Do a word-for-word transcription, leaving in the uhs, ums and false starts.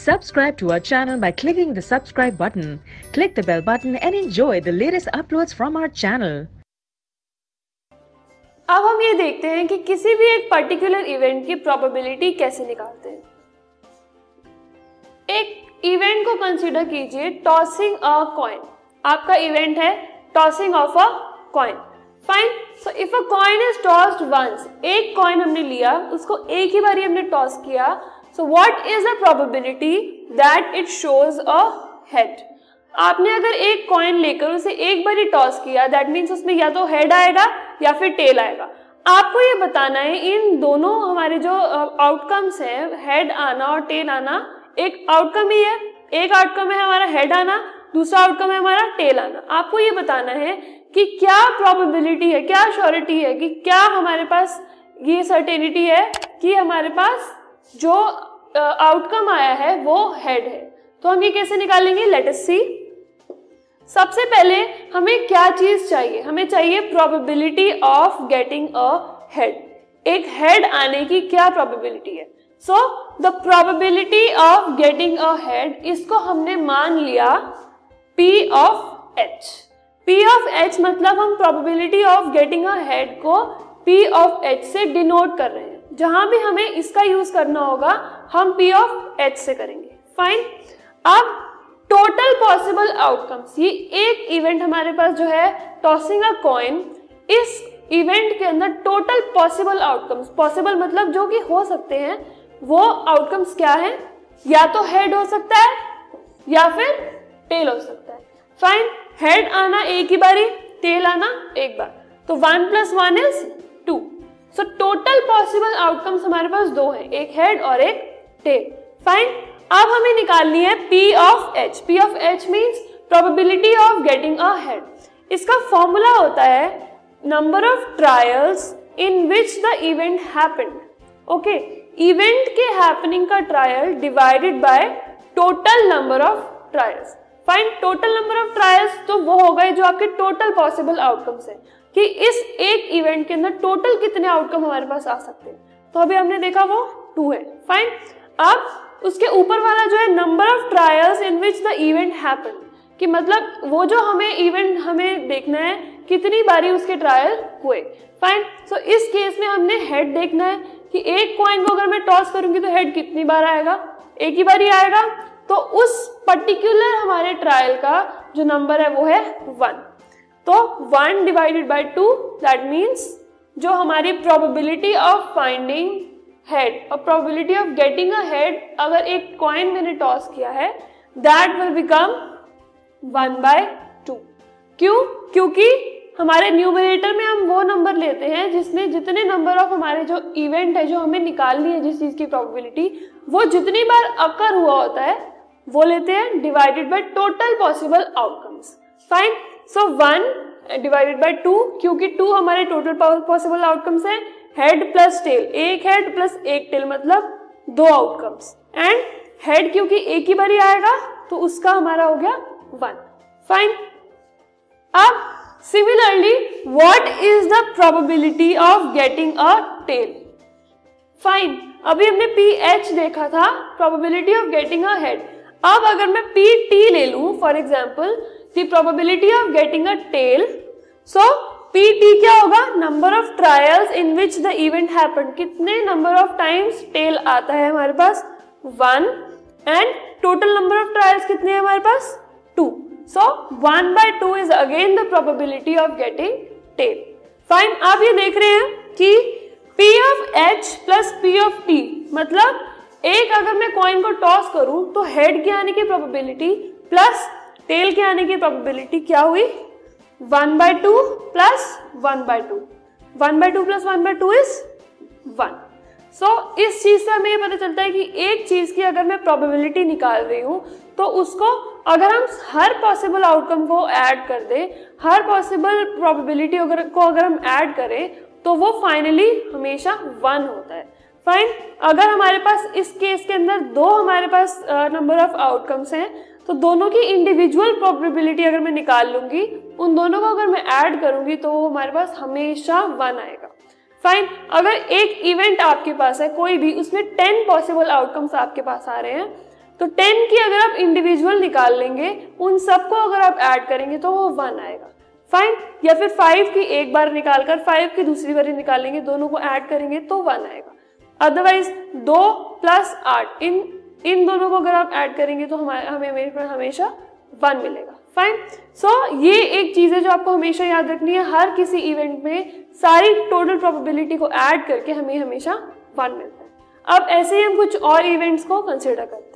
Subscribe to our channel by clicking the subscribe button. Click the bell button and enjoy the latest uploads from our channel. अब हम ये देखते हैं कि किसी भी एक पर्टिकुलर इवेंट की प्रोबेबिलिटी कैसे निकालते हैं। एक इवेंट को कंसीडर कीजिए, टॉसिंग अ कॉइन। आपका इवेंट है tossing of a coin. Fine, so if a coin is tossed once, एक कॉइन हमने लिया, उसको एक ही बारी हमने टॉस किया, so what is the probability that it shows a head. आपने अगर एक कॉइन लेकर उसे एक बार ही टॉस किया, दैट मीन्स उसमें या तो हेड आएगा या फिर टेल आएगा। आपको ये बताना है इन दोनों हमारे जो आउटकम्स हैं, हेड आना और टेल आना, एक आउटकम ही है। एक आउटकम है हमारा हेड आना, दूसरा आउटकम है हमारा टेल आना। आपको ये बताना है कि क्या प्रोबेबिलिटी है, क्या श्योरिटी है, कि क्या हमारे पास ये सर्टेनिटी है कि हमारे पास जो आउटकम आया है वो हेड है। तो हम ये कैसे निकालेंगे, लेट अस सी। सबसे पहले हमें क्या चीज चाहिए, हमें चाहिए probability of getting a head. एक हेड आने की क्या प्रोबेबिलिटी है, so the probability of getting a head, इसको हमने मान लिया P of H। P of H मतलब हम probability of getting a head को P ऑफ H से डिनोट कर रहे हैं। जहां भी हमें इसका यूज करना होगा हम P ऑफ H से करेंगे। फाइन, अब टोटल पॉसिबल आउटकम्स, ये एक इवेंट हमारे पास जो है टॉसिंग अ कॉइन, इस इवेंट के अंदर टोटल पॉसिबल आउटकम्स, पॉसिबल मतलब जो कि हो सकते हैं, वो आउटकम्स क्या हैं, या तो हेड हो सकता है या फिर टेल हो सकता है। फाइन, हेड आना एक ही बारी, टेल आना एक बार, तो one plus one is two. So total possible outcomes हमारे पास दो हैं, एक हेड और एक टेल। फाइन, अब हमें निकालनी है P of H। P of H means probability of getting a head. इसका फॉर्मूला होता है number of trials in which the event happened. Okay, event के हैपनिंग का trial divided by total number of trials. Fine, total number of trials तो वो हो गए जो आपके टोटल पॉसिबल आउटकम्स हैं, कि इस एक इवेंट के अंदर टोटल कितने आउटकम हमारे पास आ सकते हैं। तो अभी हमने देखा वो टू है। फाइन, अब उसके ऊपर वाला जो है number of trials in which the event happen, कि मतलब वो जो हमें इवेंट हमें देखना है कितनी बारी उसके ट्रायल हुए। फाइन, सो so, इस केस में हमने हेड देखना है कि एक कॉइन को अगर मैं टॉस करूंगी तो हेड कितनी बार आएगा, एक ही बार ही आएगा। तो उस पर्टिकुलर हमारे ट्रायल का जो नंबर है वो है वन। तो one divided by two, that means जो हमारी प्रोबेबिलिटी ऑफ फाइंडिंग हेड और probability of getting a head, अगर एक कॉइन मैंने टॉस किया है, that will become one by two. क्यों? क्योंकि हमारे न्यूमरेटर में हम वो नंबर लेते हैं जिसमें जितने नंबर ऑफ हमारे जो इवेंट है जो हमें निकालनी है, जिस चीज की प्रोबेबिलिटी वो जितनी बार अकर हुआ होता है वो लेते हैं, divided by total possible outcomes. Fine, so one divided by two, क्योंकि टू हमारे टोटल पॉसिबल आउटकम्स है, हेड प्लस टेल, एक हेड प्लस एक टेल मतलब दो आउटकम्स, एंड हेड क्योंकि एक ही बार ही आएगा तो उसका हमारा हो गया वन। फाइन, अब similarly what is the probability of getting a tail. Fine, अभी हमने पी एच देखा था, probability of getting a head. अब अगर मैं पी टी ले लूं for example, the probability of getting a tail, so P T क्या होगा, number of trials in which the event happened, कितने नंबर ऑफ टाइम्स टेल आता है हमारे पास one, and total number of trials कितने हैं हमारे पास two. So one by two is again the probability of getting tail. Fine, आप ये देख रहे हैं कि P of H plus P of T मतलब एक अगर मैं कॉइन को टॉस करूं तो हेड के आने की प्रोबेबिलिटी प्लस टेल के आने की प्रोबेबिलिटी क्या हुई, one by two plus one by two, one by two plus one by two is one. So इस चीज से हमें ये पता चलता है कि एक चीज की अगर मैं प्रोबेबिलिटी निकाल रही हूँ तो उसको अगर हम हर पॉसिबल आउटकम को ऐड कर दें, हर पॉसिबल प्रोबेबिलिटी अगर को अगर हम ऐड करें तो वो फाइनली हमेशा वन होता है। फाइन, अगर हमारे पास इस केस के अंदर दो हमारे पास नंबर ऑफ आउटकम्स हैं तो दोनों की इंडिविजुअल प्रोबेबिलिटी अगर मैं निकाल लूंगी, उन दोनों को अगर मैं ऐड करूंगी तो वो हमारे पास हमेशा वन आएगा। फाइन, अगर एक इवेंट आपके पास है कोई भी, उसमें टेन पॉसिबल आउटकम्स आपके पास आ रहे हैं तो टेन की अगर आप इंडिविजुअल निकाल लेंगे, उन सबको अगर आप ऐड करेंगे तो वो वन आएगा। फाइन। या फिर फाइव की एक बार निकालकर फाइव की दूसरी बार निकालेंगे, दोनों को ऐड करेंगे तो वन आएगा। अदरवाइज दो प्लस आठ, इन इन दोनों को अगर आप ऐड करेंगे तो हमारे हमें हमेशा वन मिलेगा। फाइन। सो so, ये एक चीज़ है जो आपको हमेशा याद रखनी है। हर किसी इवेंट में सारी टोटल प्रोबेबिलिटी को ऐड करके हमें हमेशा वन मिलता है। अब ऐसे ही हम कुछ और इवेंट्स को कंसिडर करें।